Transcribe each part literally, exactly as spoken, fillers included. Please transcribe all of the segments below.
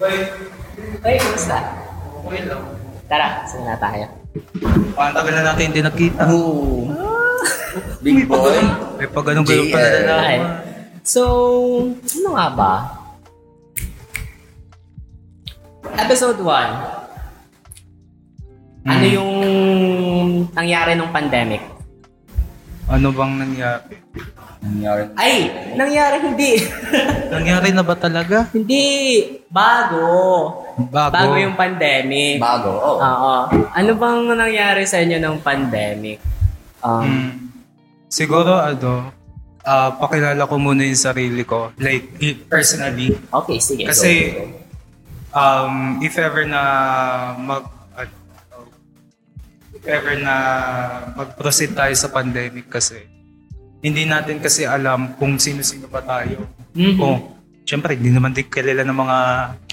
Hoy! Hoy, kumusta? Okay lang. Tara, simula tayo. Pantabi na natin, hindi nakita. Oh. Big boy. May pag ganun ganun pa na lang. So, ano nga ba? Episode one. Ano yung nangyari nung pandemic? Ano bang nangyari? Nangyari? Ay! Nangyari hindi! Nangyari na ba talaga? Hindi! Bago! Bago? Bago yung pandemic. Bago, oo. Oo. Ano bang nangyari sa inyo ng pandemic? Um, mm, siguro, ano, uh, pakilala ko muna yung sarili ko. Like, personally. Okay, sige. Kasi, go, go, go. Um, if ever na mag... ever na mag-proceed tayo sa pandemic kasi hindi natin kasi alam kung sino-sino ba tayo. Mm-hmm. O, syempre, hindi naman din kilala ng mga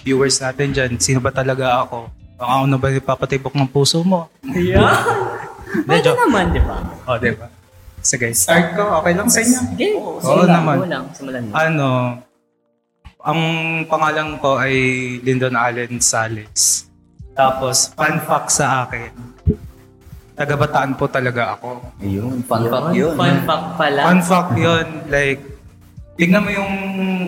viewers natin dyan. Sino ba talaga ako? Baka ako na ba ipapatibok ng puso mo? Yeah! Pwede naman, di ba? O, di ba? So guys, start ko. Okay lang sa inyo? Sige. Oo, oo naman. Lang, simulan mo. Ano, ang pangalan ko ay Lindon Allen Sales. Tapos, fun fact sa akin, taga-Bataan po talaga ako. Ayun, fun fact yun. Fun fact pala. Fun fact yun. Like, tignan mo yung,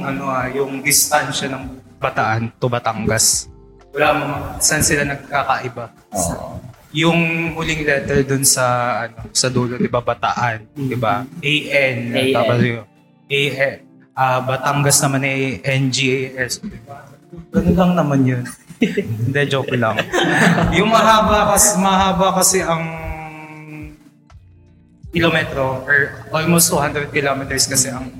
ano ah, yung distansya ng Bataan to Batangas. Wala mo, saan sila nagkakaiba? Oh. Yung huling letter dun sa, ano, sa dulo, di ba, Bataan, di ba? A-N. A-N. Tapos yun. A-N. Uh, Batangas naman ay N G A S. Ganun lang naman yun. Hindi, joke lang. Yung mahaba kasi, mahaba kasi ang kilometro or almost two hundred kilometers kasi ang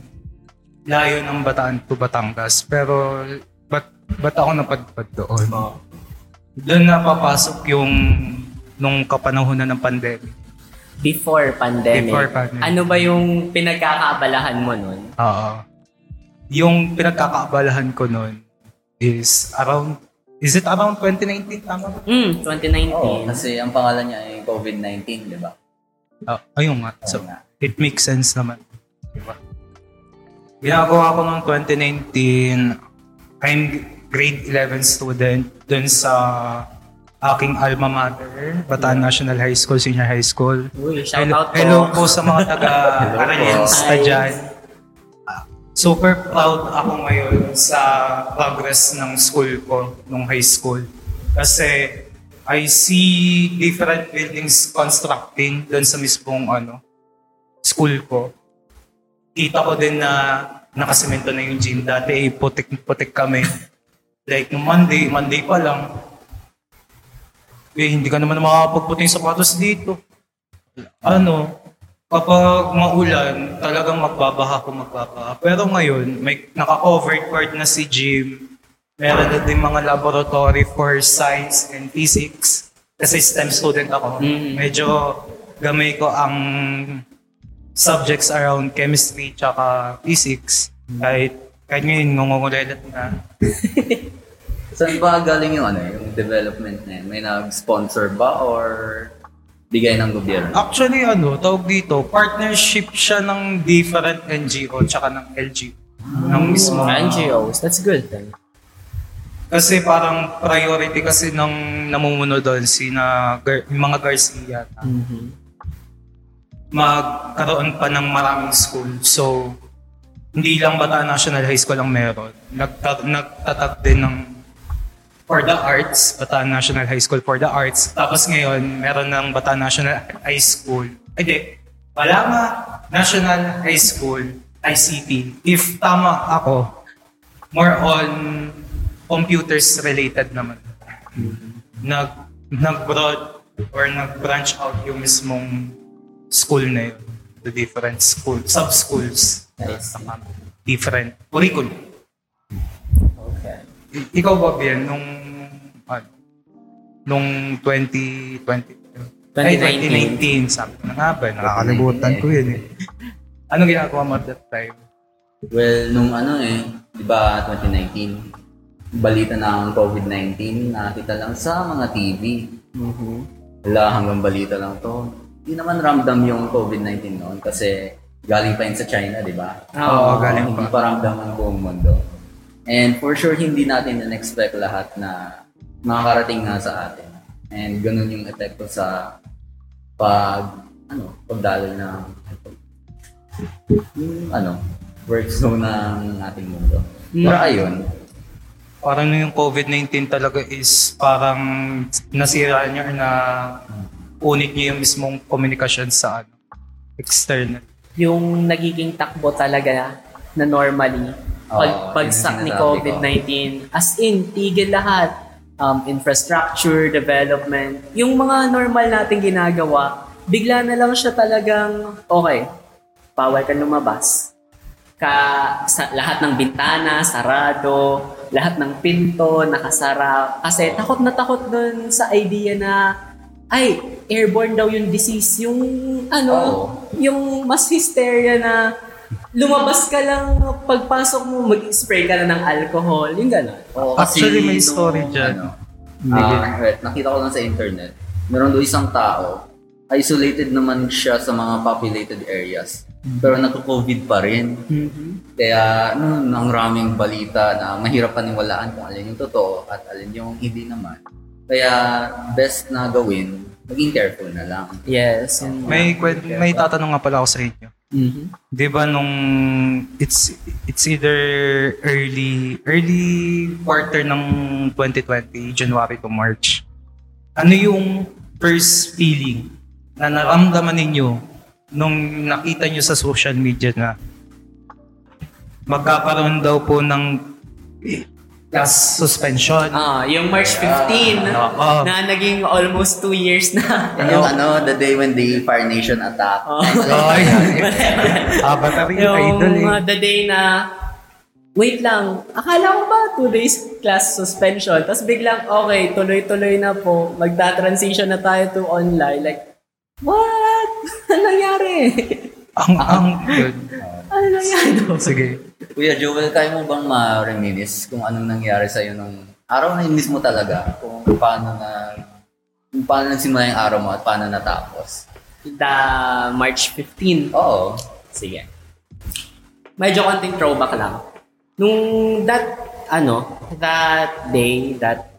layo ng Bataan to Batangas. Pero ba't, ba't ako napadpad doon? Oh. Doon napapasok yung nung kapanahunan ng pandemic. Before pandemic? Before pandemic. Ano ba yung pinagkakaabalahan mo nun? Oo. Yung pinagkakaabalahan ko nun is around Is it around twenty nineteen, tama ba? Mm, twenty nineteen. Oo, kasi ang pangalan niya ay COVID nineteen, di ba? Uh, ayun nga. So, it makes sense naman. Di ba? Ginagawa ko noong twenty nineteen, I'm grade eleven student dun sa aking alma mater, Bataan National High School, Senior High School. Uy, shout hello, out po. Hello po sa mga taga-Aranyasta dyan. Super proud ako ngayon sa progress ng school ko, nung high school. Kasi I see different buildings constructing doon sa mismong ano, school ko. Kita ko din na nakasemento na yung gym. Dati ay putik-putik kami. Like nung Monday, Monday pa lang. Eh, hindi ka naman makakapagputing sapatos dito. Ano? Kapag maulan, talagang magbabaha kung magbabaha. Pero ngayon, may naka-overcourt na si gym. Meron na din mga laboratory for science and physics. Kasi STEM student ako. Mm-hmm. Medyo gamay ko ang subjects around chemistry tsaka physics. Mm-hmm. Kahit, kahit ngayon, ngungungulelat na. Saan ba galing yung, ano, yung development na yun? May nag-sponsor ba or... bigay ng gobyerno? Actually, ano, tawag dito, partnership siya ng different N G O tsaka ng L G O. Oh, ng mismo. N G Os, that's good then. Kasi parang priority kasi ng namumuno doon sina mga Garcia. Mm-hmm. Magkaroon pa ng maraming school. So, hindi lang Bataan National High School ang meron. Nagta- nagtatag din ng for the arts, Bataan National High School for the arts. Tapos ngayon, meron ng Bataan National High School. Ay di, Palama National High School, I C T. If tama ako, more on computers related naman. Nag, nag-broad or nag-branch out yung mismong school na yun. The different school, sub-schools. Different curriculum. Ikaw ba, Bien, nung, ano, nung twenty twenty, twenty nineteen. Ay, twenty nineteen, sabi na nga ba, nakakalimutan ko yun eh. Anong ginagawa mo at that time? Well, nung ano eh, di ba twenty nineteen, balita na ang COVID nineteen, nakakita lang sa mga T V. Mm-hmm. Wala, hanggang balita lang to. Hindi naman ramdam yung COVID nineteen noon kasi galing pa yun sa China, di ba? Oo, oh, galing pa. Hindi paramdaman buong mundo. And for sure, hindi natin na-expect lahat na makakarating nga sa atin. And ganun yung epekto sa pag, ano, pagdaloy ng, yung, ano, work zone ng ating mundo. Para yun. Parang yung COVID nineteen talaga is parang nasira niya na unit niya yung mismong komunikasyon sa ano, external. Yung nagiging takbo talaga na normally oh, pag pagsak ni COVID nineteen ko. As in tigil lahat, um, infrastructure development, yung mga normal nating ginagawa, bigla na lang siya talagang okay, bawal ka lumabas ka, sa lahat ng bintana sarado, lahat ng pinto nakasara kasi takot na takot dun sa idea na ay, airborne daw yung disease, yung ano, oh. yung mas hysteria na lumabas ka lang, pagpasok mo, mag-spray ka na ng alcohol, yung gano'n. Oh, actually, may story dyan. Ano, uh, nakita ko lang sa internet, meron doon isang tao, isolated naman siya sa mga populated areas, mm-hmm. pero nagko-COVID pa rin. Mm-hmm. Kaya, ano, ang raming balita na mahirap paniwalaan kung alin yung totoo at alin yung hindi naman. Kaya best na gawin, maging careful na lang. Yes. And may kwen- may tatanong nga pala ako sa inyo. Mm-hmm. 'Di ba nung it's it's either early early quarter ng twenty twenty, January to March. Ano yung first feeling na naramdaman ninyo nung nakita niyo sa social media na magkakaroon daw po ng eh, class suspension. Ah, yung March fifteenth uh, uh, na naging almost two years na. Yung ano, the day when the Fire Nation attack. Oh, yung the day na, wait lang, akala ko ba two days class suspension? Tapos biglang, okay, tuloy-tuloy na po, magta-transition na tayo to online. Like, what? Ano nangyari? Ang, ang, good. Ano nangyari? Sige. Kuya Jewel, kaya mo bang ma-reminis kung anong nangyari sa'yo nung araw na yun mismo talaga? Kung paano na, kung paano nagsimula yung araw mo at paano natapos? The March fifteenth? Oo. Sige. Medyo konting throwback lang. Nung that, ano, that day, that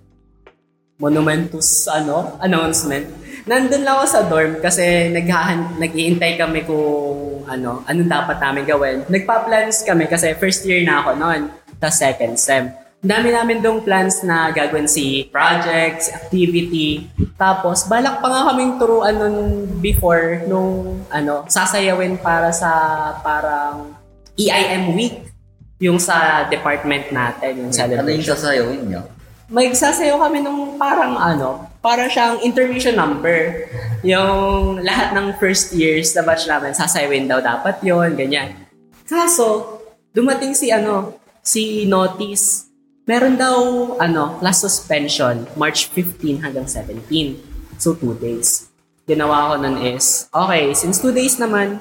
monumentous, ano, announcement, nandun lang ako sa dorm kasi naghahan, nag-iintay kami kung ano, anong dapat namin gawin. Nagpa-plans kami kasi first year na ako noon, tapos second sem. Dami namin dong plans na gagawin, si projects, activity. Tapos balak pa nga kaming turuan noon before nung ano, sasayawin para sa parang E I M week yung sa department natin, yung celebration. Ano yung sasayawin niyo? Magsasayaw kami nung parang ano, para siyang intermission number. Yung lahat ng first years na batch namin, sasayawin daw dapat yon, ganyan. Kaso, dumating si ano, si notice. Meron daw ano, class suspension, March fifteenth hanggang seventeenth. So, two days. Ginawa ko nun is, okay, since two days naman,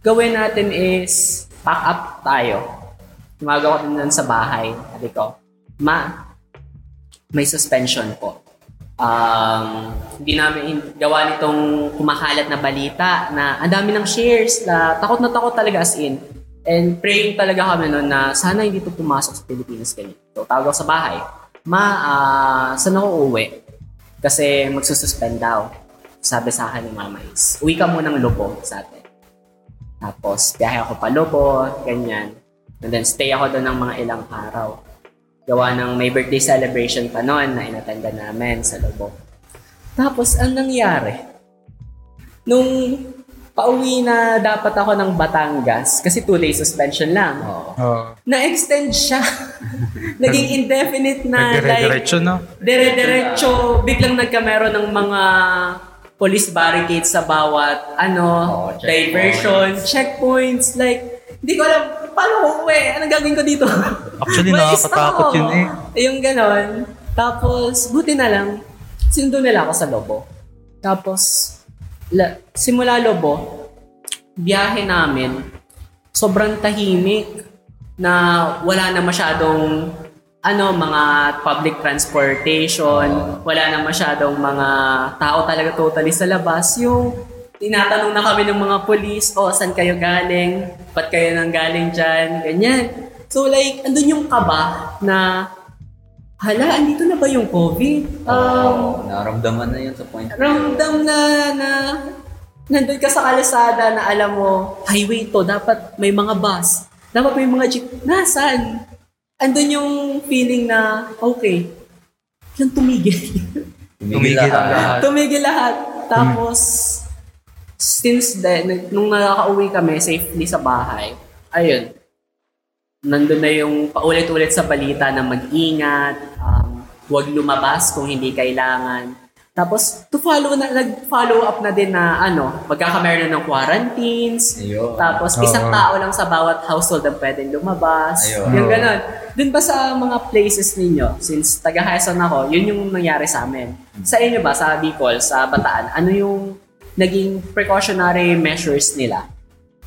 gawin natin is, pack up tayo. Tumagawa ko din sa bahay. Sabi ko, ma, may suspension po. Um, hindi namin gawa nitong kumakalat na balita na ang dami ng shares, na takot na takot talaga as in. And praying talaga kami noon na sana hindi ito pumasok sa Pilipinas ganyan. So tawag ako sa bahay, ma, uh, saan ako uuwi? Kasi magsususpend daw. Sabi sa akin ni Mama is, uwi ka munang Lobo sa atin. Tapos biyahe ako pa Lobo, ganyan. And then stay ako doon ng mga ilang araw. Gawa ng may birthday celebration pa noon na inatanda namin sa Lobo. Tapos, ang nangyari? Nung pauwi na dapat ako ng Batangas, kasi two-day suspension lang, oh. Oh. na-extend siya. Naging indefinite na. Dire-diretso, like, no? Dire-diretso. Biglang nagkamero ng mga police barricades sa bawat ano, oh, diversion, checkpoints. Like, hindi ko alam, paano ko uwi? Anong gagawin ko dito? Actually, nakakatakot yun eh. Yung ganon. Tapos, buti na lang, sinundo nila ako sa Lobo. Tapos, la, simula Lobo, biyahe namin, sobrang tahimik na wala na masyadong ano, mga public transportation, wala na masyadong mga tao talaga totally sa labas. Yung tinatanong na kami ng mga police, o oh, saan kayo galing, ba't kayo nang galing dyan, ganyan. So like, andun yung kaba na, hala, andito na ba yung COVID? Um, oh, naramdaman na yun sa point. Ramdam na na, nandun ka sa kalasada na alam mo, highway to, dapat may mga bus, dapat may mga jeep, nasaan? Andun yung feeling na, okay, yung tumigil. Tumigil lahat. Tumigil lahat. Tapos, hmm. since then, nung nakauwi kami safely sa bahay, ayun, nandun na yung paulit-ulit sa balita na mag-ingat, um, huwag lumabas kung hindi kailangan. Tapos, to follow na, nag-follow up na din na, ano, magkakameron ng quarantines. Ayun. Tapos, isang oh. tao lang sa bawat household ang pwedeng lumabas. Ayun. Yung ganun. Dun ba sa mga places ninyo, since taga-Quezon ako, yun yung nangyari sa amin. Sa inyo ba, sa Bicol, sa Bataan, ano yung naging precautionary measures nila?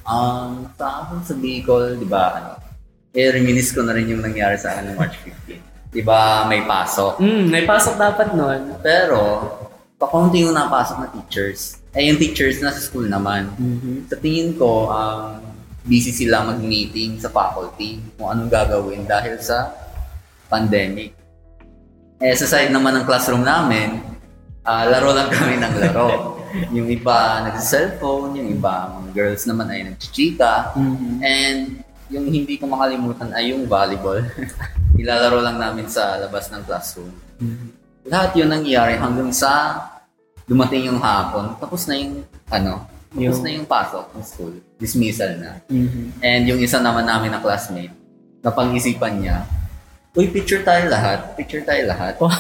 Um, sa akin sa Bicol, di ba, ano, eh, reminisce ko na rin yung nangyari sa akin ng March fifteenth. Diba may pasok? Mm, may pasok dapat nun. Pero, pakunti yung napasok na teachers. Eh, yung teachers nasa school naman. Mm-hmm. Sa tingin ko, um, busy sila mag-meeting sa faculty kung anong gagawin dahil sa pandemic. Eh, sa side naman ng classroom namin, uh, laro lang kami ng laro. Yung iba nag-cellphone, yung iba mga girls naman ay nag-chichika. Mm-hmm. And yung hindi ko makalimutan ay yung volleyball. Nilalaro lang namin sa labas ng classroom. Mm-hmm. Lahat yun nangyari hanggang sa dumating yung hapon. Tapos na yung, ano, tapos yung... na yung pasok ng school. Dismissal na. Mm-hmm. And yung isa naman namin na classmate, napag-isipan niya, uy, picture tayo lahat. Picture tayo lahat. Oh.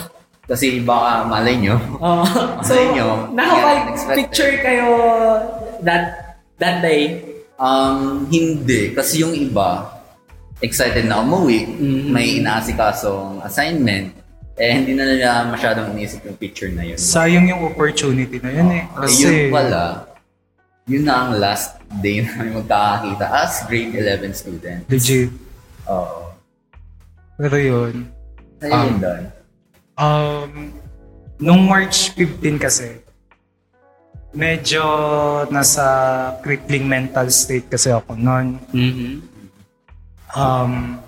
Kasi baka malay nyo. Oh. So, nyo, nakapag-picture kayo that that day? Um, hindi. Kasi yung iba, excited na umuwi, mm-hmm. may inaasikasong assignment, eh hindi na nila masyadong iniisip yung picture na yun. Sayang yung opportunity na yun oh. eh. Kasi... Eh, yun pala, yun na ang last day namin magkakakita as grade eleven student. Legit. Oo. Pero yun. Sa'yo um, yun doon? Um, nung March fifteenth kasi, medyo nasa crippling mental state kasi ako noon. Mm-hmm. Um,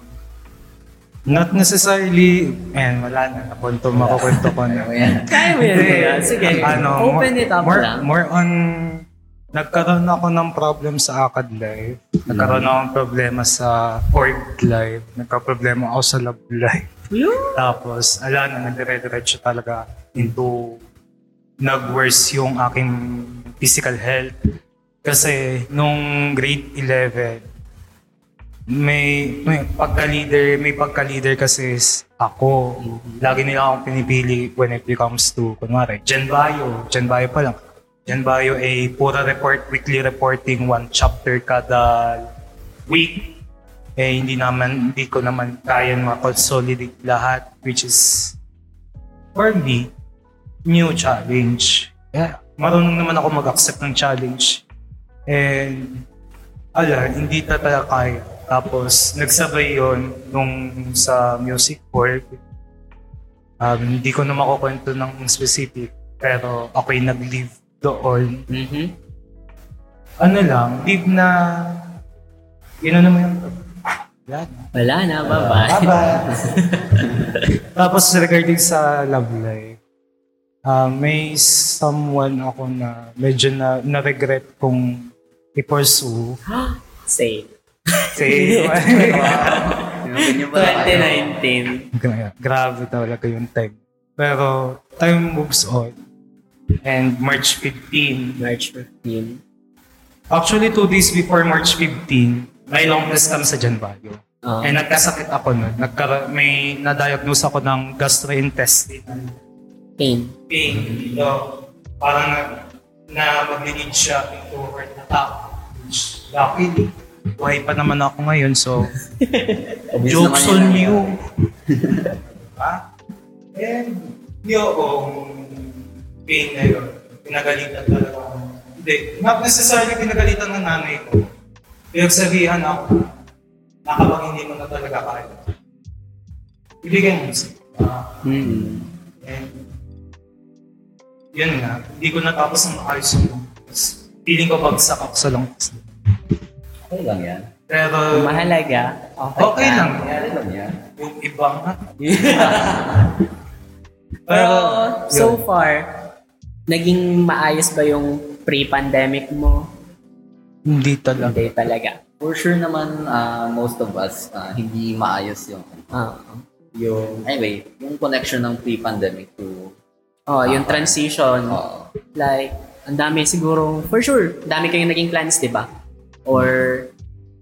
not necessarily, ayan, wala na, napunto, makukwento ko na. Kaya mo yan, sige, ano, open it up more, lang. More on, nagkaroon ako ng problem sa A C A D life, nagkaroon mm. ako ng problema sa org life, nagka-problema ako sa lab life. Tapos, ala na, nagdire-diretso talaga into, nag-worse yung aking physical health. Kasi, nung grade eleven, May, may pagka-leader, may pagka-leader kasi ako. Lagi nila akong pinipili when it comes to, kunwari, Gen Bio. Gen Bio pa lang. Gen Bio ay pura report, weekly reporting, one chapter kada week. Eh, hindi naman, hindi ko naman kaya ma-consolidate lahat, which is, for me, new challenge. Yeah. Marunong naman ako mag-accept ng challenge. And, ala, hindi talaga kaya. Tapos, nagsabay yon nung sa music world. Um, hindi ko na makukwento ng specific, pero ako'y nag-leave doon. Mm-hmm. Ano lang, leave na... Yun na naman yung... Wala na. Wala na, bye-bye. Uh, bye-bye. Tapos, regarding sa love life, uh, may someone ako na medyo na, na-regret kong i-pursue. Same. Say, twenty nineteen. Grabe talaga yung time. Pero time moves on. And March fifteenth. March fifteenth. Actually, two days before March fifteenth, may long test kami sa Gen Bio. Uh-huh. And nagkasakit ako nun. Nagka- may na-diagnose ako ng gastrointestinal pain. Pain. So, parang na, na mag-lead siya into heart attack. Luckily, buhay pa naman ako ngayon, so jokes on you. Ha? And niyo kung pain na yun, pinagalitan talaga. Hindi, not necessarily pinagalitan ng nanay ko. Pero sabihan ako, nakapanghingi mo na talaga kahit. Ibigay mo siya. Mm-hmm. And yun nga, hindi ko natapos ang ayos mo. feeling ko bagsak ako sa long distance. Okay lang yan. Pero... mahalaga. Okay, okay lang. Yan. Yan lang yan. Yung ibang ha? Pero so far, naging maayos ba yung pre-pandemic mo? Hindi talaga. Hindi talaga. For sure naman, uh, most of us, uh, hindi maayos yung... Uh, yung anyway, yung connection ng pre-pandemic to... Oh, yung uh, transition. Uh, like, ang dami siguro, for sure, dami kayong naging plans, di ba? Or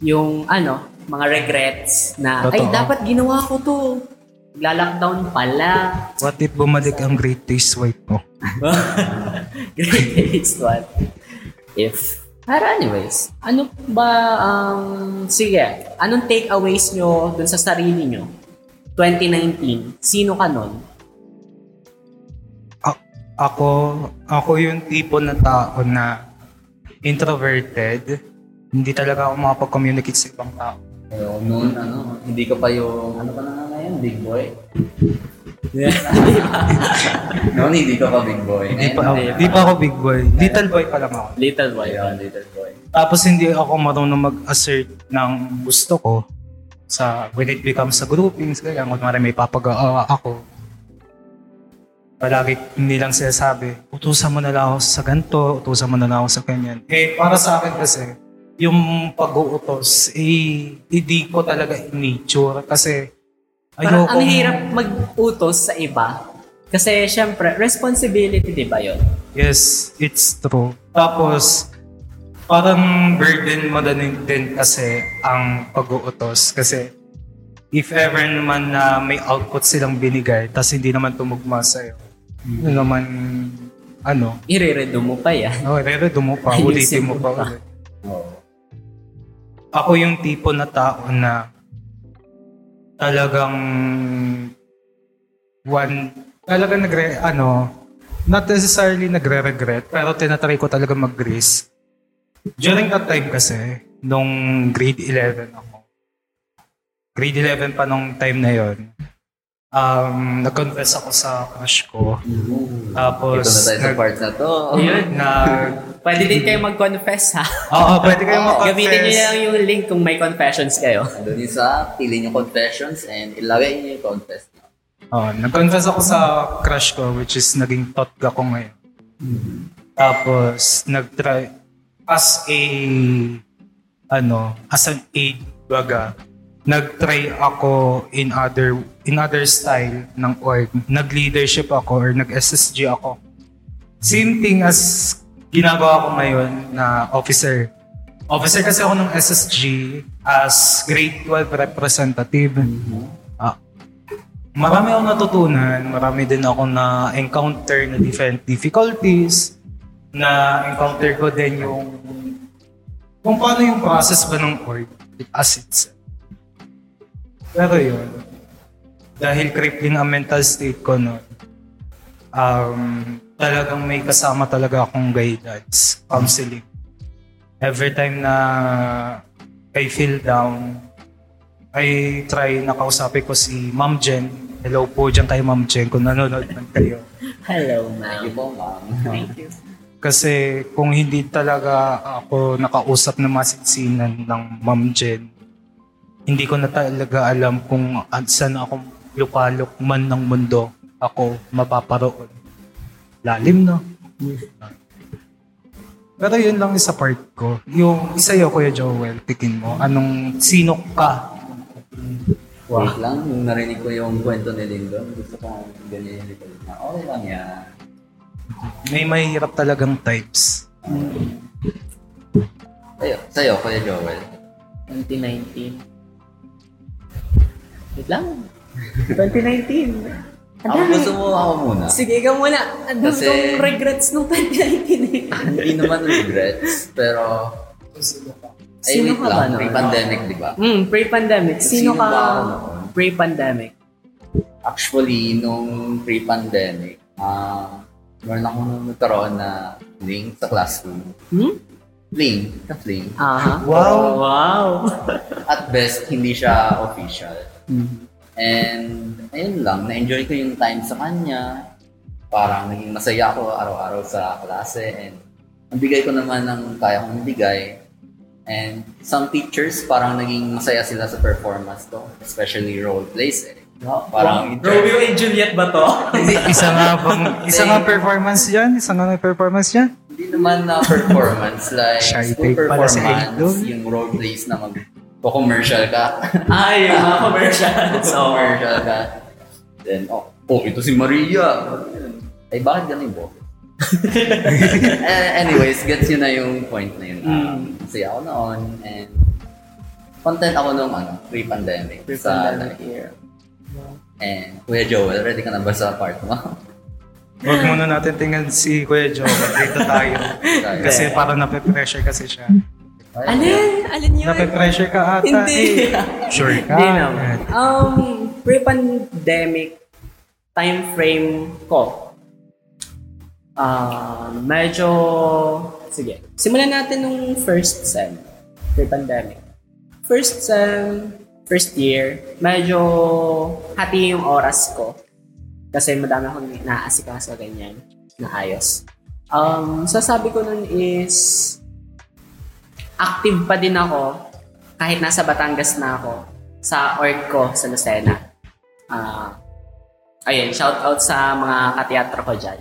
yung, ano, mga regrets na, totoo. Ay, dapat ginawa ko to. Nagla-lockdown pala. What if bumalik ang Great Taste Wipe mo? Great Taste Wipe. If... Pero anyways, ano ba ang... Um, sige, anong takeaways nyo dun sa sarili nyo? twenty nineteen, sino ka nun? A- ako, ako yung tipo na tao na introverted. Hindi talaga ako makapag-communicate sa ibang tao. Pero noon, ano, hindi ka pa yung... Ano ka na ngayon, big boy? Yeah. Noon, hindi ka pa big boy. Hindi pa, hindi, hindi pa ako big boy. Little boy pa lang ako. Little boy. Yeah, little boy. Tapos hindi ako marunong mag-assert ng gusto ko sa when it becomes sa groupings. Kaya kung marami papagawa ako, palagi hindi lang sila sabi, utusan mo na lang ako sa ganito, utusan mo na lang ako sa kanyan. Eh, para sa akin kasi, yung pag-uutos, eh, hindi ko talaga in-nature kasi ayoko. Ang hirap mag-utos sa iba. Kasi, syempre, responsibility, di ba yun? Yes, it's true. Tapos, parang burden mo din kasi ang pag-uutos. Kasi, if ever naman na may output silang binigay, tapos hindi naman tumugma sa'yo, hmm. Yun naman, ano? Ireredo mo pa yan. Oo, oh, ireredo mo pa. Ulitin mo pa. pa. Ulit. Oh. Ako yung tipo na tao na talagang one talagang nagre ano not necessarily nagre-regret pero tinatry ko talaga mag-grace. During that time kasi nung grade eleven ako. Grade eleven pa nung time na yon. Um nag-confess ako sa crush ko. Mm-hmm. Tapos ito na tayo sa part na to. Ayun na pwede din kayo mag-confess, ha? Oo, pwede kayo mag-confess. Gamitin nyo lang yung link kung may confessions kayo. Doon yung sa, pili nyo confessions and ilagay nyo yung confess nyo. Oo, nag-confess ako sa crush ko, which is naging totga ko ngayon. Mm-hmm. Tapos, nag-try, as a, ano, as an aid, baga, nag-try ako in other, in other style ng org. Nag-leadership ako or nag-S S G ako. Same thing as ginagawa ko ngayon na officer. Officer kasi ako ng S S G as grade twelve representative. Ah, marami akong natutunan, marami din ako na encounter na different difficulties, na encounter ko din yung kung paano yung process ba ng org as itself. Pero yun, dahil crippling ang mental state ko noon, um, talagang may kasama talaga akong guidance, counseling. Every time na I feel down, I try na kausapin ko si Ma'am Jen. Hello po dyan kay Ma'am Jen kung nanonood man kayo. Hello, ma'am. Thank you po, ma'am. Thank you. Kasi kung hindi talaga ako nakausap na masinsinan ng Ma'am Jen, hindi ko na talaga alam kung saan ako lupalok man ng mundo ako mapaparoon. Lalim, no? Pero yun lang yung sa part ko. Yung isa yun, Kuya Jewel, tikin mo. Anong sino ka? Wow. Wait lang, yung narinig ko yung kwento ni Lindon, gusto ko ganyan yung likod na, okay lang yan. May mahirap talagang types. Um, sayo, sayo, Kuya Jewel. twenty nineteen. Wait lang. twenty nineteen. Ako gusto mo ako muna. Sige, ikaw muna. Ang dami kong regrets nung twenty nineteen eh. Hindi naman regrets, pero... Ay, sino wait ka lang. Ba? Pre-pandemic, no? Di ba? Mm, pre-pandemic. Sino, sino ka pre-pandemic? Actually, nung pre-pandemic, uh, meron ako nung nagkaroon na fling sa classroom. Hmm? Fling. Na-fling. Uh-huh. Wow! Wow! At best, hindi siya official. Mm-hmm. And ayun lang, na-enjoy ko yung time sa kanya. Parang naging masaya ako araw-araw sa klase and nabigay ko naman ng kaya kong nabigay. And some teachers, parang naging masaya sila sa performance to. Especially role plays eh. No, parang wow. Romeo and Juliet ba to? Isa nga bang, isa nga performance yan? Isa nga performance yan? Hindi naman na performance. Like school performance, yung role plays na mag po-commercial ka. Ay, yung mga commercials. Po-commercial ka. Then, oh, oh, ito si Maria. Ay, bakit ganun po? Anyways, gets yun na yung point na yun. Um, masaya ako noon. And content ako noong ano, pre-pandemic. Pre-pandemic year. And Kuya Jewel, ready ka na ba sa part mo? Huwag muna natin tingnan si Kuya Jewel. Dito tayo. Kasi parang nape-pressure kasi siya. Alin? Alin yun? Nape-pressure ka ata. Hindi. Eh. Sure ka. Hindi naman. Um, pre-pandemic time frame ko. Uh, medyo... Sige. Simulan natin nung first sem. Pre-pandemic. First sem, first year, medyo hati yung oras ko. Kasi madami akong naasikaso ganyan. Naayos. Um, sasabi ko nun is... active pa din ako kahit nasa Batangas na ako sa org ko sa Lucena. Uh, ayun, shout out sa mga kateatro ko dyan.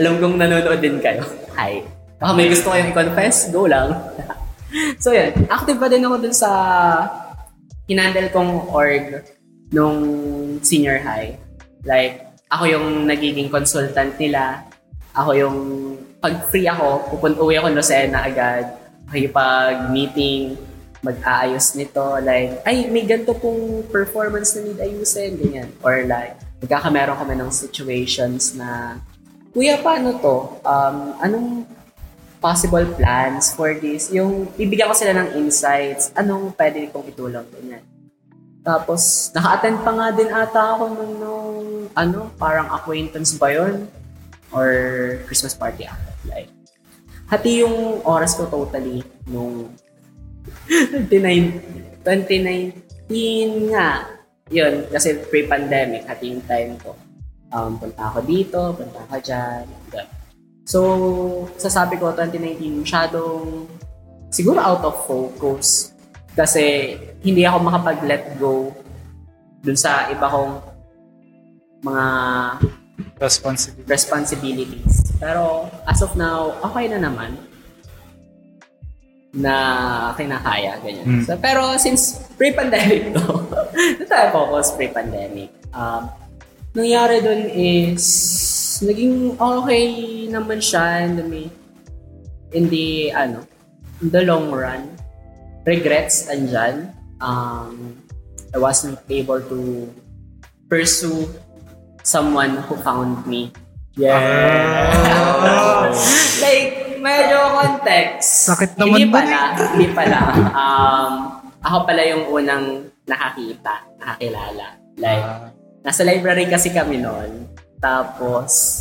Alam kong nanonood din kayo. Hi. Baka may gusto kayong i-confess, go lang. So yun, active pa din ako dun sa hinandel kong org nung senior high. Like, ako yung nagiging consultant nila. Ako yung pag-free ako, pupuntuwi ako Lucena agad. Pag-meeting, mag-aayos nito, like, ay, may ganito pong performance na need ayusin, ganyan. Or like, magkakameron kami ng situations na, kuya, paano to? Um, anong possible plans for this? Yung, bibigyan ko sila ng insights, anong pwede kong itulong, ganyan. Tapos, naka-attend pa nga din ata ako nung, nung ano, parang acquaintance ba yun? Or Christmas party ako, like. Hati yung oras ko totally nung twenty nineteen nga. Yun, kasi pre-pandemic, hati yung time ko. Um, punta ako dito, punta ako dyan. So, sasabi ko, twenty nineteen masyadong siguro out of focus. Kasi hindi ako makapag-let go dun sa iba kong mga Responsibilities. responsibilities. Pero as of now, okay na naman na kinakaya, ganyan. Mm. So, pero since pre-pandemic to, na tayo focus pre-pandemic. Um, nangyari dun is, naging okay naman siya in the, in the, ano, in the long run. Regrets andyan. Um, I wasn't able to pursue someone who found me. Yeah. Oh. Like, medyo context. Sakit naman hindi pala, hindi pala. Um, ako pala yung unang nakakita, nakakilala. Like, nasa library kasi kami noon. Tapos,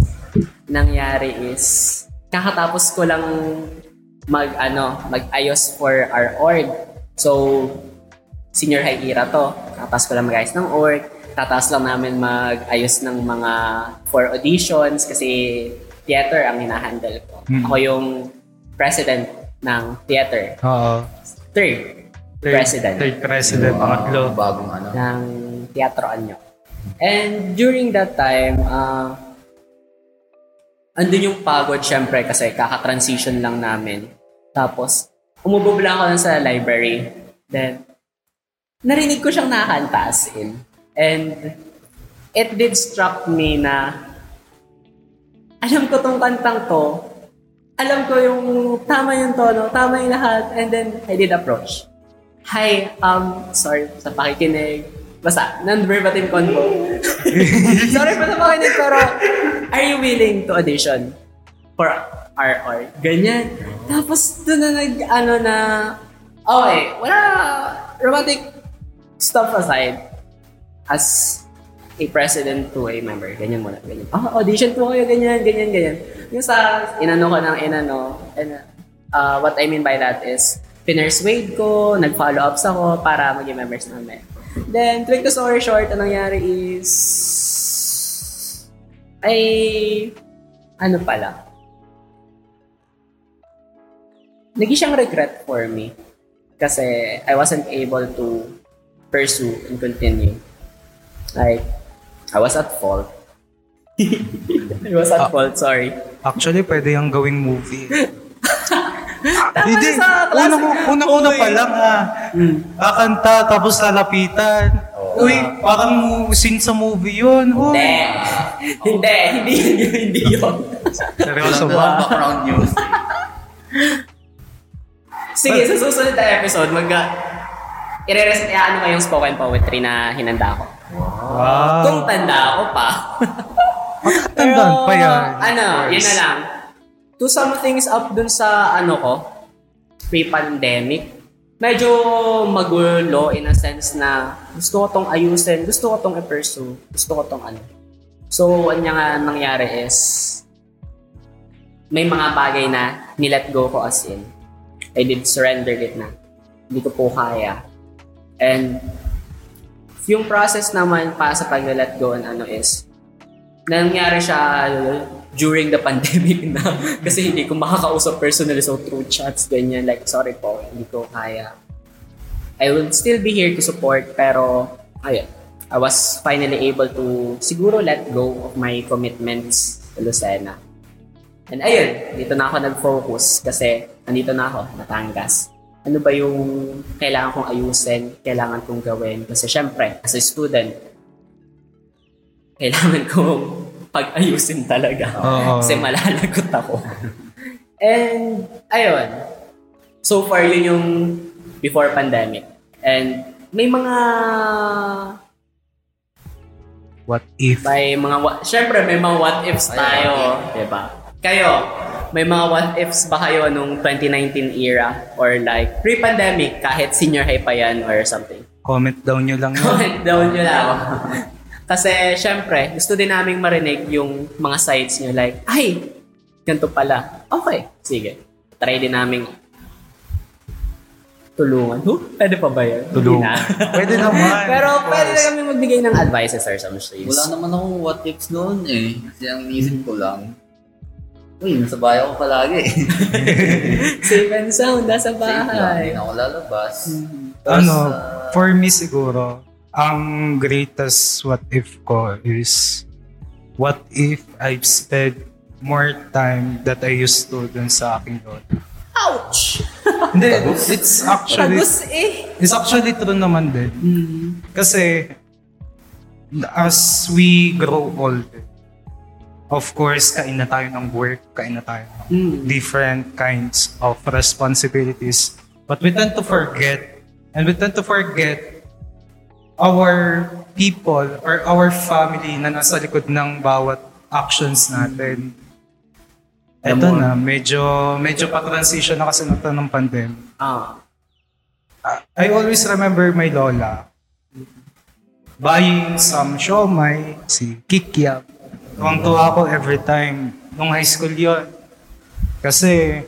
nangyari is, kakatapos ko lang mag, ano, mag-ayos for our org. So, senior high era to. Kakatapos ko lang mag-ayos ng org. Tataas lang namin mag-ayos ng mga for auditions kasi theater ang hinahandle ko. Mm-hmm. Ako yung president ng theater. Oo. Third, third president. Third president. Pangatlo. Uh, bagong ano. Ng teatroan nyo. And during that time, uh, andun yung pagod syempre kasi kaka-transition lang namin. Tapos, umububla ako lang sa library. Then, narinig ko siyang nakakanta as in. And it did struck me na alam ko tong kantang to, alam ko yung tama yung tono, tama yung lahat, and then I did approach. Hi, um, sorry sa pakikinig. Basta, non-verbatim convo. Sorry pa sa pakikinig, pero are you willing to audition for our org? Ganyan. Tapos doon na nag, ano na, okay, wala, romantic stuff aside. As a president to a member, ganyan muna, ganyan. Oh, audition po kayo, ganyan, ganyan, ganyan. Yung sa inano ko ng inano, and, uh, what I mean by that is, pinersuade ko, nag-follow-ups ako para maging members namin. Then, to make the story short, anong nangyari is, ay, ano pala, naging siyang regret for me kasi I wasn't able to pursue and continue. Like, I was at fault. I was at uh, fault, sorry. Actually, pwede yung gawing movie. Hindi, unang-una pa lang ha. Kakanta, tapos lalapitan. Oh, Uy, uh, parang scene sa movie yun. Oh. Hindi. Hindi, hindi, hindi yun. Seryoso ba? Background news. Sige, sa susunod na episode, magka... I-re-res- ano nga yung spoken poetry na hinanda ko. Wow. Kung tanda ko pa. Makatandaan pa yan. Ano, yun na lang. To sum things up dun sa ano ko, pre-pandemic, medyo magulo in a sense na gusto ko tong ayusin, gusto ko tong i-pursue, gusto ko tong ano. So, ano nga nangyari is, may mga bagay na nilet go ko as in. I did surrender it na. Hindi ko po kaya. And yung process naman para sa pag-let go and ano is, nangyari siya during the pandemic na kasi hindi ko makakausap personally so through chats, ganyan. Like, sorry po, hindi ko kaya. I will still be here to support pero, ayun, I was finally able to siguro let go of my commitments to Lucena. And ayun, dito na ako nag-focus kasi nandito na ako, Batangas. Ano ba yung kailangan kong ayusin, kailangan kong gawin? Kasi syempre, as a student, kailangan kong pag-ayusin talaga. Oh. Kasi malalagot ako. And, ayun. So far, yun yung before pandemic. And may mga... What if? May mga what... Syempre, may mga what ifs tayo. Ay, diba? Kayo, may mga what ifs ba kayo nung twenty nineteen era or like pre-pandemic kahit senior high pa yan or something? Comment down nyo lang yun. Comment down nyo lang. Kasi syempre, gusto din naming marinig yung mga sides nyo like, ay, ganito pala. Okay, sige. Try din naming tulungan. Huh? Pwede pa ba yan? Tulungan. Na. Pwede naman. Pero pwede na kami magbigay ng advices or something. Wala naman akong what ifs noon eh. Kasi ang inisip ko lang, uy, nasa bahay ako palagi. Safe and sound, nasa bahay. Safe lang, hindi ako lalabas. Mm-hmm. Tapos, ano, uh, for me siguro, ang greatest what if ko is, what if I've spent more time that I used to dun sa aking lola? Ouch! Hindi, it's actually, Tagus, eh. it's actually true naman din. Mm-hmm. Kasi, as we grow older, of course, kain na tayo ng work, kain na tayo ng mm. different kinds of responsibilities. But we tend to forget, and we tend to forget our people or our family na nasa likod ng bawat actions natin. Ito na, medyo, medyo pa-transition na kasi nito ng pandemic. Ah. I always remember my lola buying some siomai, si Kikiap. Tuwang-tuwa ako every time nung high school yun. Kasi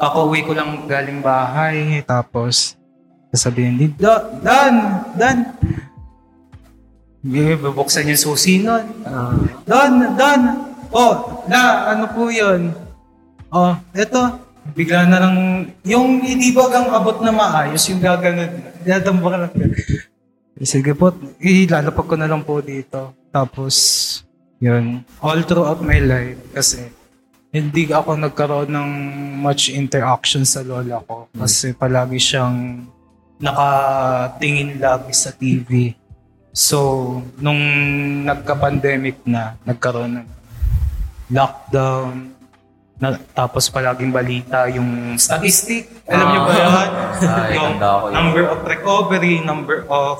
ako uwi ko lang galing bahay tapos sasabihin din, Dan! Dan! Dan! Babuksan yung susi nun. Uh, Dan! Dan! Oh! La! Ano po yun? Oh, eto. Bigla na lang yung hindi bagang abot na maayos yung gaganod. Dadamba ka lang. Sige po, ilalapag ko na lang po dito. Tapos, yun, all throughout my life kasi hindi ako nagkaroon ng much interaction sa lola ko kasi palagi siyang nakatingin lagi sa T V. So, nung nagka-pandemic na, nagkaroon ng lockdown, na, tapos palaging balita yung statistic. Alam niyo ba yan? Yung number of recovery, number of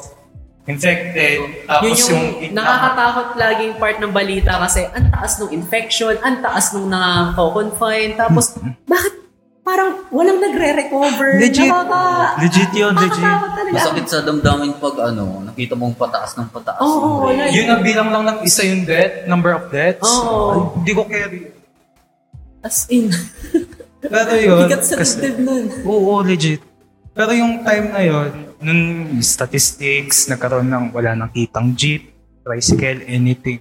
infected. Tapos yun yung, yung nakakatakot laging part ng balita kasi ang taas ng infection, ang taas ng naka-confine. Tapos, bakit parang walang nagre-recover? Legit. Nakaka- legit yun, legit. Masakit sa damdamin pag ano, nakita mong pataas ng pataas. Oh, yung yun ang bilang lang ng isa yung death, number of deaths. Oh. Hindi ko carry. As in. Pero yun. Bigat sa dibdib nun. Oo, legit. Pero yung time na yun, nung statistics, nagkaroon ng wala nang kitang jeep, tricycle, anything.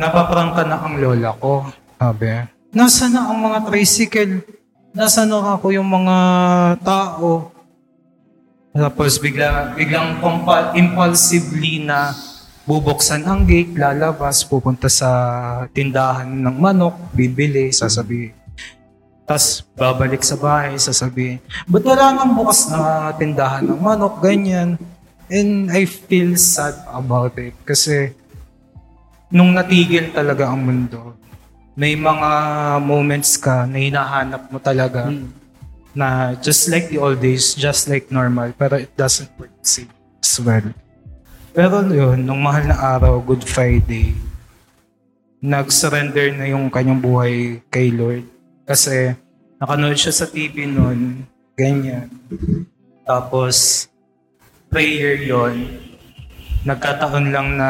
Napaprangka na ang lola ko. Sabi, nasaan na ang mga tricycle? nasano ako yung mga tao. Tapos bigla, biglang compul- impulsively na bubuksan ang gate, lalabas, pupunta sa tindahan ng manok, bibili, sasabihin. Tapos babalik sa bahay, sasabihin, ba't wala nang bukas na tindahan ng manok, ganyan. And I feel sad about it kasi nung natigil talaga ang mundo, may mga moments ka na hinahanap mo talaga. Hmm. Na just like the old days, just like normal, pero it doesn't work same as well. Pero yun, nung mahal na araw, Good Friday, nag-surrender na yung kanyang buhay kay Lord. Kasi nakanood siya sa T V noon, ganyan. Tapos, prayer yon. Nagkataon lang na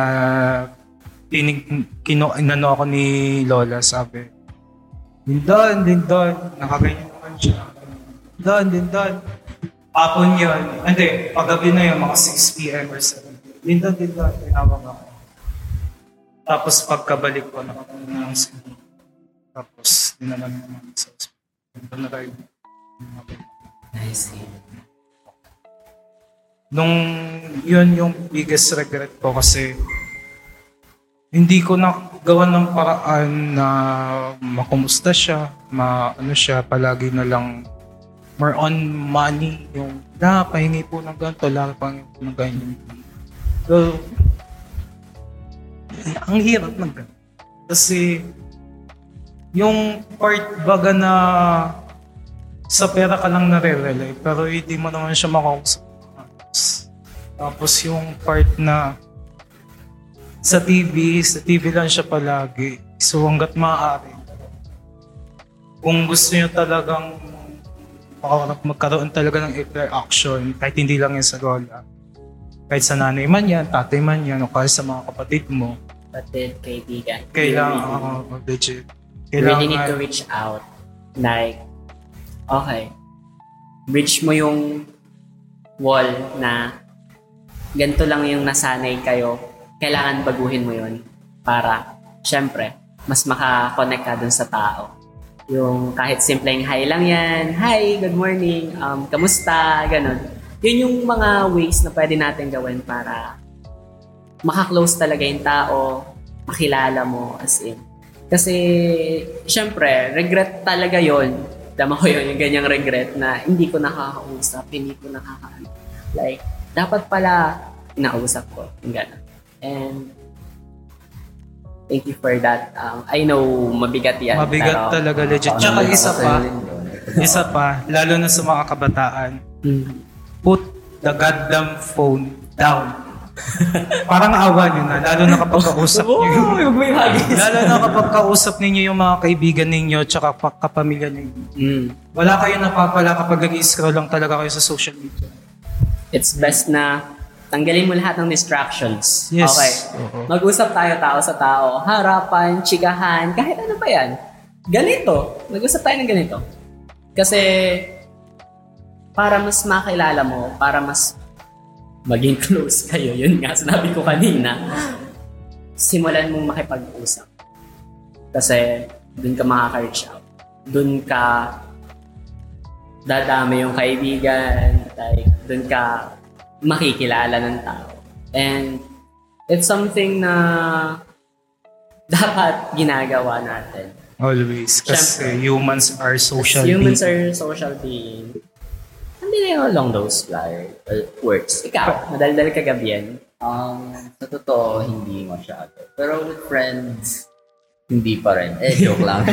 tinig, kino, inano ako ni Lola, sabi, Lindon, Lindon, nakaganyan naman siya. Lindon, Lindon. Hapon yun. Hindi, paggabi na yun, mga six p.m. or seven p.m. Lindon, Lindon, tinawag ako. Tapos pagkabalik ko, nakapunta na lang sila. Tapos, dinalag naman sa hospital. Na tayo. Nice. Nung, yun yung biggest regret ko kasi hindi ko nagawa ng paraan na makumusta siya, maano siya, palagi na lang more on money, yung na, pahingi po ng ganito, lang pahingi po ng ganyan. So, ang hirap ng ganito. Kasi, yung part baga na sa pera ka lang nare-relay, pero hindi mo naman siya makakusap. Tapos yung part na sa T V, sa T V lang siya palagi. So, hanggat maaari. Kung gusto niyo talagang magkaroon talaga ng interaction, kahit hindi lang yan sa lola, kahit sa nanay man yan, tatay man yan, o kahit sa mga kapatid mo. Kapatid, kaibigan. Kailangan, ako really, uh, legit. Kailangan, really need to reach out. Like, okay, bridge mo yung wall na ganito lang yung nasanay kayo, kailangan baguhin mo yun para, syempre, mas makakonect ka dun sa tao. Yung kahit simpleng hi lang yan, hi, good morning, um, kamusta, ganun. Yun yung mga ways na pwede natin gawin para makaklose talaga yung tao, makilala mo as in. Kasi, syempre, regret talaga yun. Dama ko yun, yung ganyang regret na hindi ko nakakausap, hindi ko nakakaano. Like, dapat pala inausap ko, yung ganun. And, thank you for that. Um, I know, mabigat yan. Mabigat pero, talaga, legit. Uh, Tsaka isa pa, isa pa, lalo na sa mga kabataan, mm-hmm. Put the goddamn phone down. Parang awa nyo na, lalo na kapag kausap nyo. Oh, may hagis. Lalo na kapag kausap ninyo yung mga kaibigan ninyo, tsaka kapamilya ninyo. Mm. Wala kayong napapala kapag nag-scroll lang talaga kayo sa social media. It's best na tanggalin mo lahat ng distractions. Yes. Okay. Uh-huh. Mag-usap tayo tao sa tao. Harapan, chikahan, kahit ano pa yan. Ganito. Mag-usap tayo ng ganito. Kasi para mas makilala mo, para mas maging close kayo. Yun nga, sinabi ko kanina. Simulan mong makipag-usap. Kasi dun ka makaka-reach out. Dun ka dadami yung kaibigan. Like, dun ka makikilala ng tao. And it's something na dapat ginagawa natin. Always. Kasi humans are social beings. Humans being. are social beings. Hindi na yung along those flyer words. Ikaw, madaldal ka gabi yan. Um, sa totoo, hindi masyado. Pero with friends, hindi pa rin. Eh, joke lang.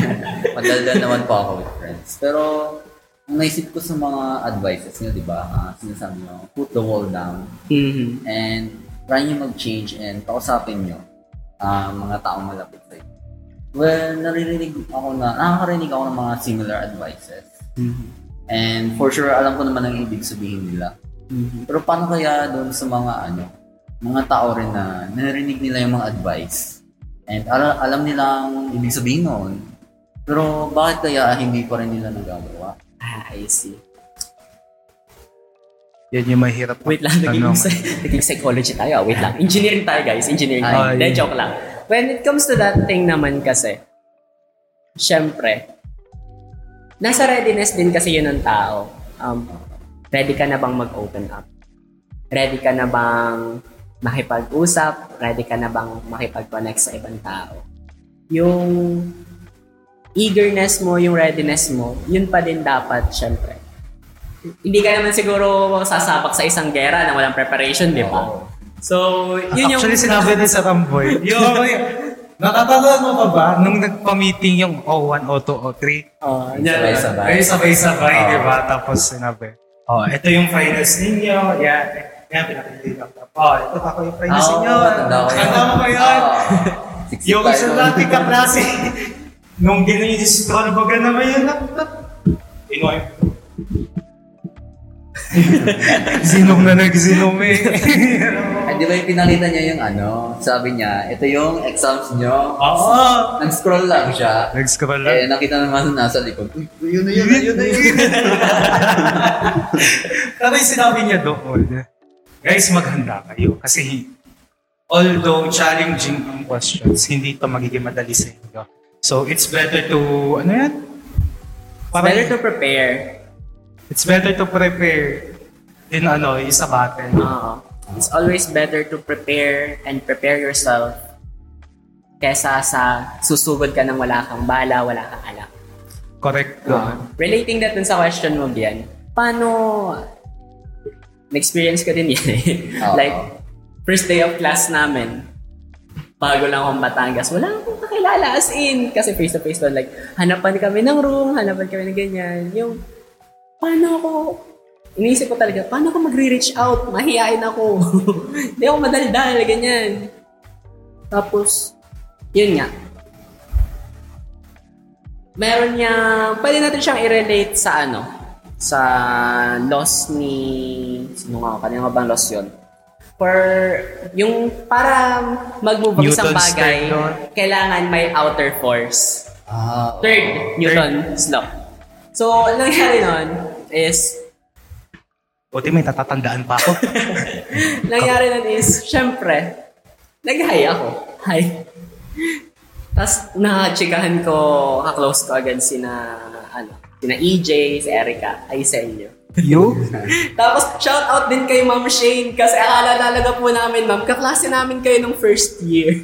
Madaldal naman pa ako with friends. Pero ang naisip ko sa mga advices nyo, di ba? Uh, sinasabi nyo, put the wall down. Mm-hmm. And try nyo mag-change and kausapin nyo uh, mga taong malapit sa'yo. Well, naririnig ako na, nakakarinig ako ng mga similar advices. Mm-hmm. And for sure, alam ko naman ang ibig sabihin nila. Mm-hmm. Pero paano kaya doon sa mga ano, mga tao rin na narinig nila yung mga advice? And al- alam nila ang ibig sabihin noon. Pero bakit kaya hindi pa rin nila nagagawa? Ah, I see. Yan yung mahirap. Wait lang, naging psychology tayo. Wait lang. Engineering tayo, guys. Engineering tayo. De, joke lang. When it comes to that thing naman kasi, syempre, nasa readiness din kasi yun ng tao. Um, ready ka na bang mag-open up? Ready ka na bang makipag-usap? Ready ka na bang makipag-connect sa ibang tao? Yung eagerness mo, yung readiness mo, yun pa din dapat, syempre. Hindi ka naman siguro sasapak sa isang gera na walang preparation, di ba? Oh. So, yun yung... Actually, sinabi din sa Tamboy. Yung, nakatawag mo pa ba nung nagpa-meeting yung oh one, oh two, oh three? Oh, sabay-sabay. Sabay-sabay, oh. Di ba? Tapos sinabi, oh, ito yung finals ninyo. Yan, yan, pinakita ko. Oh, ito ako yung finals oh, ninyo. Ang tama ba yun? Yung sa nating kaklase, nung gini-scroll baga naman yun, inoy. Sinong na nagsinong eh. Di ba yung pinakita niya yung ano, sabi niya, ito yung exams nyo. Oo! Nag-scroll lang siya. Nag-scroll lang? Eh, nakita naman nasa likod. Uy, yun na yun, yun na yun. Pero yung sinabi niya doon, guys, maghanda kayo. Kasi, although challenging ang questions, hindi ito magiging madali sa inyo. So, it's better to, ano yan? Parang, it's better to prepare. It's better to prepare than ano, isa battle. Oo. It's always better to prepare and prepare yourself kesa sa susugod ka ng wala kang bala, wala kang alak. Correct. Uh, relating that dun sa question mo, Gian, paano, na-experience ko din yan eh. Like, first day of class namin, bago lang akong Batangas, wala akong kakilala as in. Kasi face-to-face doon, like, hanapan kami ng room, hanapan kami ng ganyan. Yung, paano ako... Iniisip ko talaga, paano ako magre-reach out? Mahihain ako. Hindi ako madaldal, ganyan. Tapos, yun nga. Meron niya, pwede natin siyang i-relate sa ano, sa loss ni, sino nga ako, kanina bang loss yun? For, yung para mag-move ng isang bagay, kailangan may outer force. Uh, Third, Newton's law. So, ang nangyari nun is, buti may natatandaan pa ako. Nangyari nun is, syempre, nag-hi ako. Hi. Tapos, nakachikahan ko, kaklose ko agad sina, ano, sina E J, si Erica, ay sa inyo. You? Tapos, shout out din kay Ma'am Shane, kasi akala talaga po namin, Ma'am, kaklase namin kayo nung first year.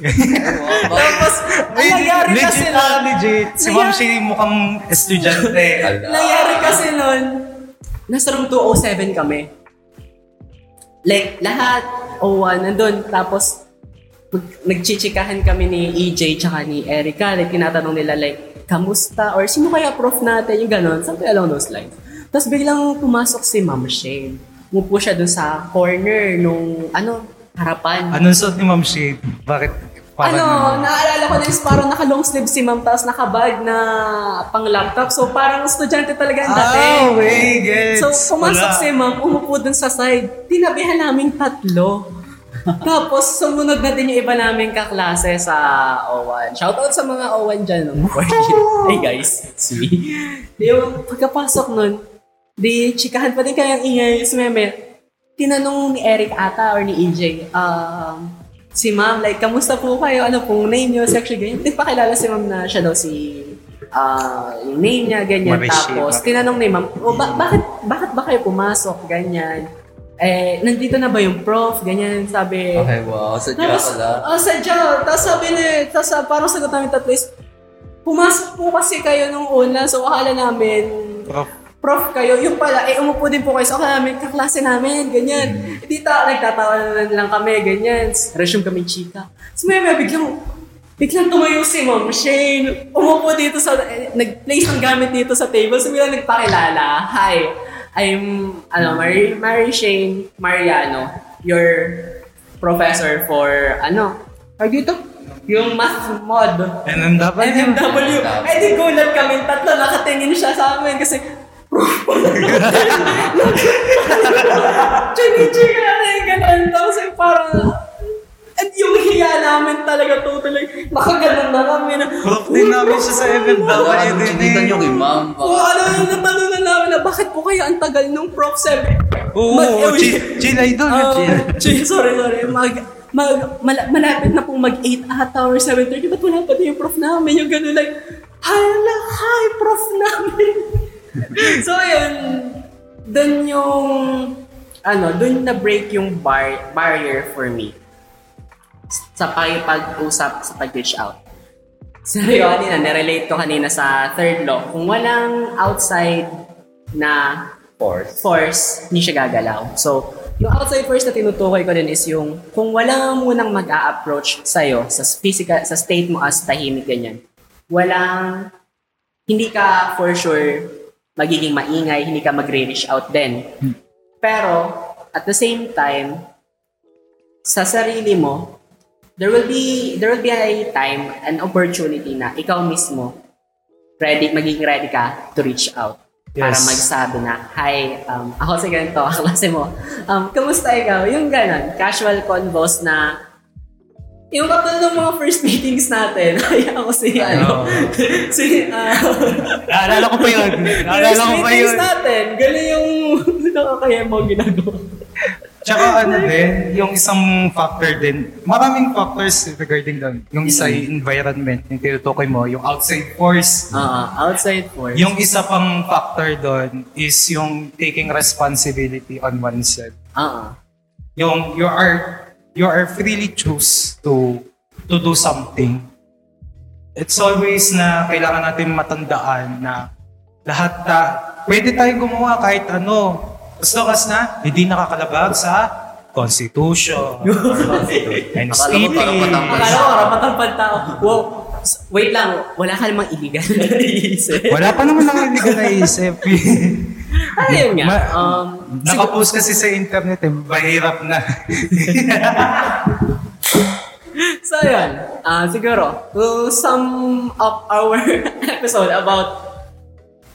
Tapos, nangyari kasi nun. Legit, si Ma'am Shane mukhang estudyante. Nangyari kasi nun, nasa room two oh seven kami. Like, lahat, oh one, nandun. Tapos, mag- nagchichikahan kami ni E J tsaka ni Erica. Like, tinatanong nila, like, kamusta? Or, sino kaya prof natin? Yung ganon. Something along those lines. Tapos, biglang pumasok si Ma'am Shane. Umupo siya dun sa corner nung, ano, harapan. Anong suot ni Ma'am Shane? Bakit? Parang ano, naman. Naalala ko din is parang naka-long sleeve si Ma'am tapos naka-bag na pang-laptop. So, parang estudyante talaga ang dating. Oh, hey, gets. So, pumasok si Ma'am, umupo dun sa side. Tinabihan namin tatlo. Tapos, sumunod na din yung iba namin kaklase sa O one. Shoutout sa mga O one dyan. Hey guys, it's me. Yung pagkapasok nun, di chikahan pa din kayang ingay. So, meme, tinanong ni Eric ata or ni E J, um, uh, si Ma'am, like, kamusta po kayo? Ano pong name niyo? Sexually, ganyan. Hindi pakilala si Ma'am na siya daw si... Uh, yung name niya, ganyan. Mabishima. Tapos, tinanong ni Ma'am, oh, ba- bakit, bakit ba kayo pumasok? Ganyan. Eh, nandito na ba yung prof? Ganyan, sabi... Okay, wow. Sadya pala. Oh, sadya. Tapos sabi na, tapos parang sagot namin tatlo is, pumasok po kasi kayo nung una. So, akala namin... Prof. Prof kayo, yung pala, eh, umupo din po kayo sa so, kaklase kaklase namin, ganyan. Tita, nagtatawanan lang kami, ganyan. Resume kami, chika. So, may may biglang, biglang tumayo si Ma'am Shane. Umupo dito sa, eh, nag-place ng gamit dito sa table. So, biglang nagpakilala. Hi, I'm, ano, Mary, Mary Shane Mariano, your professor for, ano, ay dito? Yung math mod. M M W. M M W. Eh, di gulat kami. Tatlo, nakatingin siya sa amin kasi, proof pala natin. Chinichika natin, ganun. Tapos yung parang, at yung hiya namin talaga totally, nakaganon na kami na, proof din namin siya sa M M W. Parang chinitan yung imam. O ano, natanong na namin na, bakit po kayo ang tagal nung Prof seven? Oo, chill ay doon. Chill, sorry, sorry. Mag- Mag, mal- malapit na pong mag-eight ata or seven thirty, ba't wala pa na yung prof namin? Yung gano'n like, hala, hi, prof namin! So yun, dun yung, ano, dun na-break yung bar- barrier for me sa pakipag-usap, sa pag-reach out. So yun, kanina, nirelate ko kanina sa third law. Kung walang outside na force, force hindi siya gagalaw. So, yung outside force na tinutukoy ko din is yung kung wala munang mag-a-approach sa'yo, sa physical, sa state mo as tahimik ganyan, walang, hindi ka for sure magiging maingay, hindi ka mag-reach out din. Pero, at the same time, sa sarili mo, there will be, there will be a time, an opportunity na ikaw mismo, ready, magiging ready ka to reach out. Yes. Para magsabi na, hi, um, ako sa ganito, klase mo. Um, kamusta ikaw? Yung ganon, casual convos na, yung kapag ng mga first meetings natin, ay ako si, ano, si, ah, naalala ko pa yun. Naalala ko pa yun. First meetings natin, galing yung, nakakaya mo ginagawa. Tsaka ano din, yung isang factor din, maraming factors regarding doon. Yung isa yung environment, yung tinutukoy mo, yung outside force. Uh, outside force. Yung isa pang factor doon is yung taking responsibility on oneself. Uh-uh. Yung you are you are freely choose to to do something. It's always na kailangan natin matandaan na lahat ta, pwede tayong gumawa kahit ano. Gusto kas na, hindi nakakalabag sa Constitution. N C P. Akala ko parang matampad. Akala ko parang matampad tao. Wow. Wait lang, wala ka namang iligal na iisip. Wala pa naman lang iligal na iisip. Ayun nga. Ma- um, nakapost kasi sa internet eh, mahirap na. So yun, uh, siguro, to sum up our episode about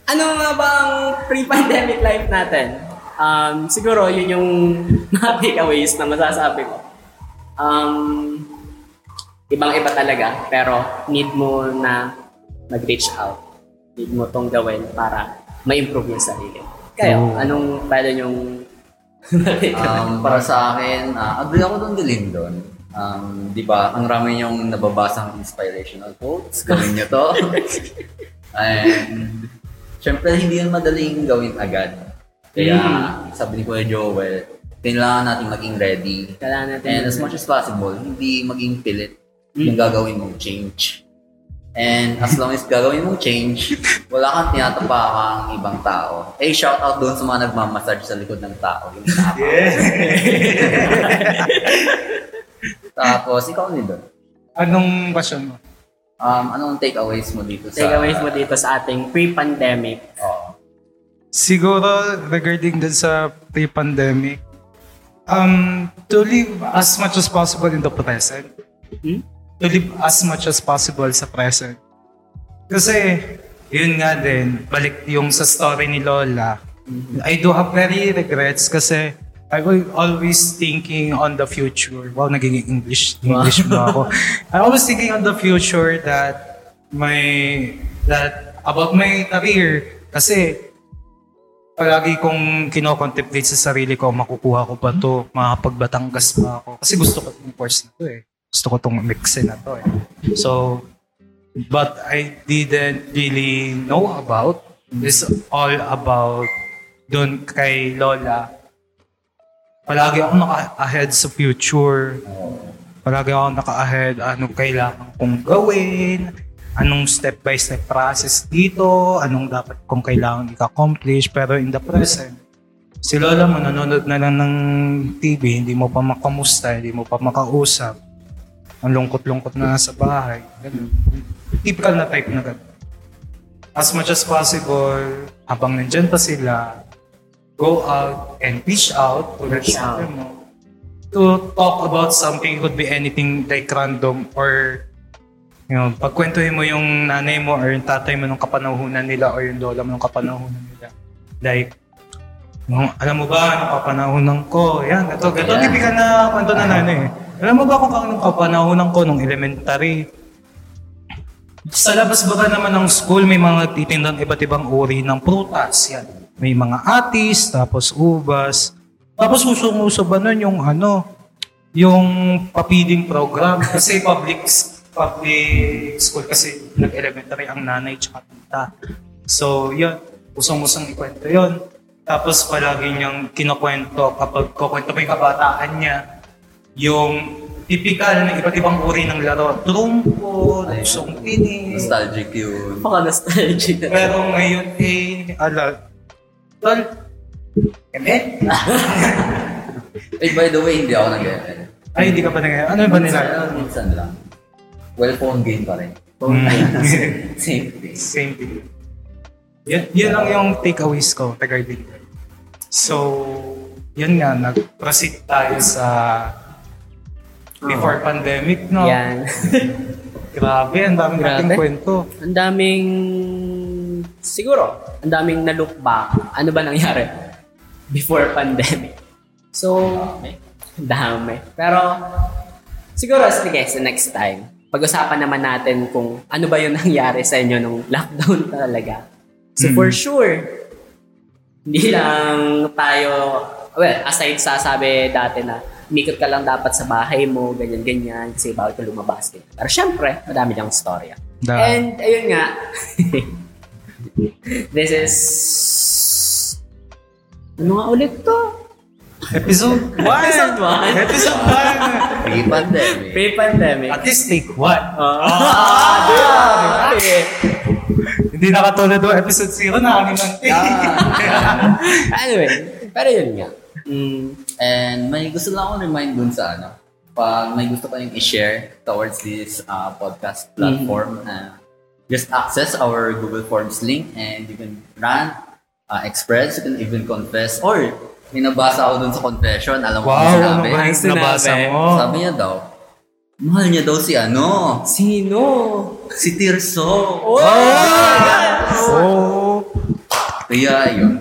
ano nga bang pre-pandemic life natin? Um, siguro, yun yung mga takeaways na masasabi ko. Um, ibang-iba talaga, pero need mo na mag-reach out. Need mo tong gawin para ma-improve yung sarili. Kayo, so, anong pala yung um, para sa akin, uh, agree ako doon dilim doon. Um, di ba, ang rami yung nababasang inspirational quotes. Gawin nyo to. And siyempre, hindi yun madaling gawin agad. Kaya, mm. sabi ni Kuya Jewel, kailangan natin maging ready. Kailangan natin. And as much as possible, hindi maging pilit yung mm. gagawin mong change. And as long as gagawin mong change, wala kang tinatapakang ibang tao. Eh, shout out doon sa mga nagmamassage sa likod ng tao. Yung tao. Yeah. Tapos, ikaw ni doon. Anong question mo? Um, anong takeaways mo dito sa... Takeaways mo dito sa ating pre-pandemic? Oh. Siguro, regarding dun sa pre-pandemic, um, to live as much as possible in the present. Hmm? To live as much as possible sa present. Kasi, yun nga din, balik yung sa story ni Lola. Mm-hmm. I do have very regrets kasi I was always thinking on the future. Wow, naging English. English mo ako. I was thinking on the future that my, that about my career. Kasi palagi kong kinocontemplate sa sarili ko, makukuha ko ba ito, makakapagbatanggas ba ako. Kasi gusto ko itong course na ito eh. Gusto ko itong mixin na ito eh. So, but I didn't really know about. It's all about dun kay Lola. Palagi ako naka-ahead sa future. Palagi ako naka-ahead anong kailangan kong gawin, anong step-by-step process dito, anong dapat kong kailangan i-accomplish. Pero in the present, si Lola mo nanonood na lang ng T V, hindi mo pa makamusta, hindi mo pa makausap. Ang lungkot-lungkot na nasa bahay. Typical na type na gano'n. As much as possible, habang nandyan pa sila, go out and reach out to reach out to talk about something. It could be anything like random or you know, pagkwentuhin mo yung nanay mo or yung tatay mo nung kapanahunan nila or yung lola mo nung kapanahunan nila. Like, alam mo ba, kapanahunan ko, yan, ito, ito, yeah. Typical na kwento na nanay. Alam mo ba kung kano kapanahunan ko nung elementary? Sa labas ba ka naman ng school, may mga titindan iba't ibang uri ng prutas, yan. May mga atis, tapos ubas. Tapos usong-uso ba nun yung ano, yung papiling program? Kasi public public school kasi nag-elementary ang nanay tsaka tita. So, yun. usong-usong ikwento yun. Tapos palagi niyang kinukwento kapag kukwento mo yung kabataan niya, yung tipikal ng iba't ibang uri ng laro. Trumpo, usong pinis. Nostalgic yun. Baka nostalgic. Pero ngayon eh, ala, tol, eme? Eh, by the way, hindi ako nag-eme. Ay, hindi ka pa nag-eme? Ano ba nila? Minsan lang. Well, phone game pa rin. Phone game. Same thing. Same thing. Yan, yan lang yung takeaways ko regarding that. So, yan nga, nag-proceed tayo sa before oh. pandemic, no? Yan. Grabe, ang daming nating kwento. Ang daming, siguro, ang daming na-look back. Ano ba nangyari before pandemic? So, dami. Pero, siguro, sige, sa next time, pag-usapan naman natin kung ano ba yung nangyari sa inyo nung lockdown talaga. So for mm. sure, hindi lang tayo, well, aside sa sabi dati na umikot ka lang dapat sa bahay mo, ganyan-ganyan, kasi bawal ka lumabas. Pero syempre, madami lang storya. Da. And ayun nga, this is, ano nga ulit to? Episode one! Episode one! Episode one! Pre-pandemic. Pre-pandemic. At least take one. Oh, ah, diba? Diba? Hindi nakatulad doon episode zero na kami ng anyway, pero yun nga. Mm, and may gusto lang akong remind dun sa ano. Pag may gusto kayong i-share towards this uh, podcast platform, mm-hmm. uh, just access our Google Forms link and you can rant, uh, express, you can even confess. Or, may nabasa ako dun sa confession. Alam mo wow, sinabi. Wow, ano nabasa mo? Sabi niya daw, mahal niya daw si ano? Sino? Si Tirso. Oh! Oh! Kaya yun.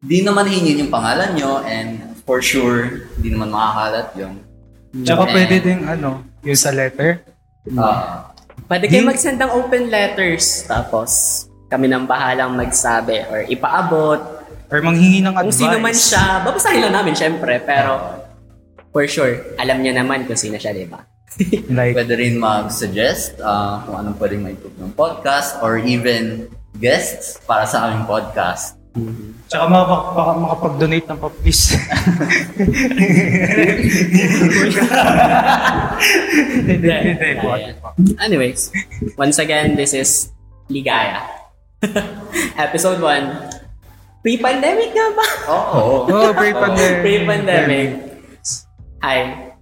Di naman hingin yung pangalan nyo and for sure, di naman makakalat yun. Tsaka and, pwede din ano, yung sa letter. Uh, pwede kayo mag-send ng open letters. Tapos kami nang bahalang magsabi or ipaabot. Or manghingi ng advice. Kung sino man siya, babasahin lang namin syempre. Pero for sure, alam niya naman kung sino siya, di ba? Like, pwede rin mag-suggest uh, kung anong pwedeng ma-improve ng podcast or even guests para sa aming podcast. Mm-hmm. Tsaka mak- mak- makapag-donate ng pop-please. Anyways, once again, this is Ligaya. Episode one. Pre-pandemic nga ba? Oo. Oh, pre-pandemic. Pre-pandemic. Hi.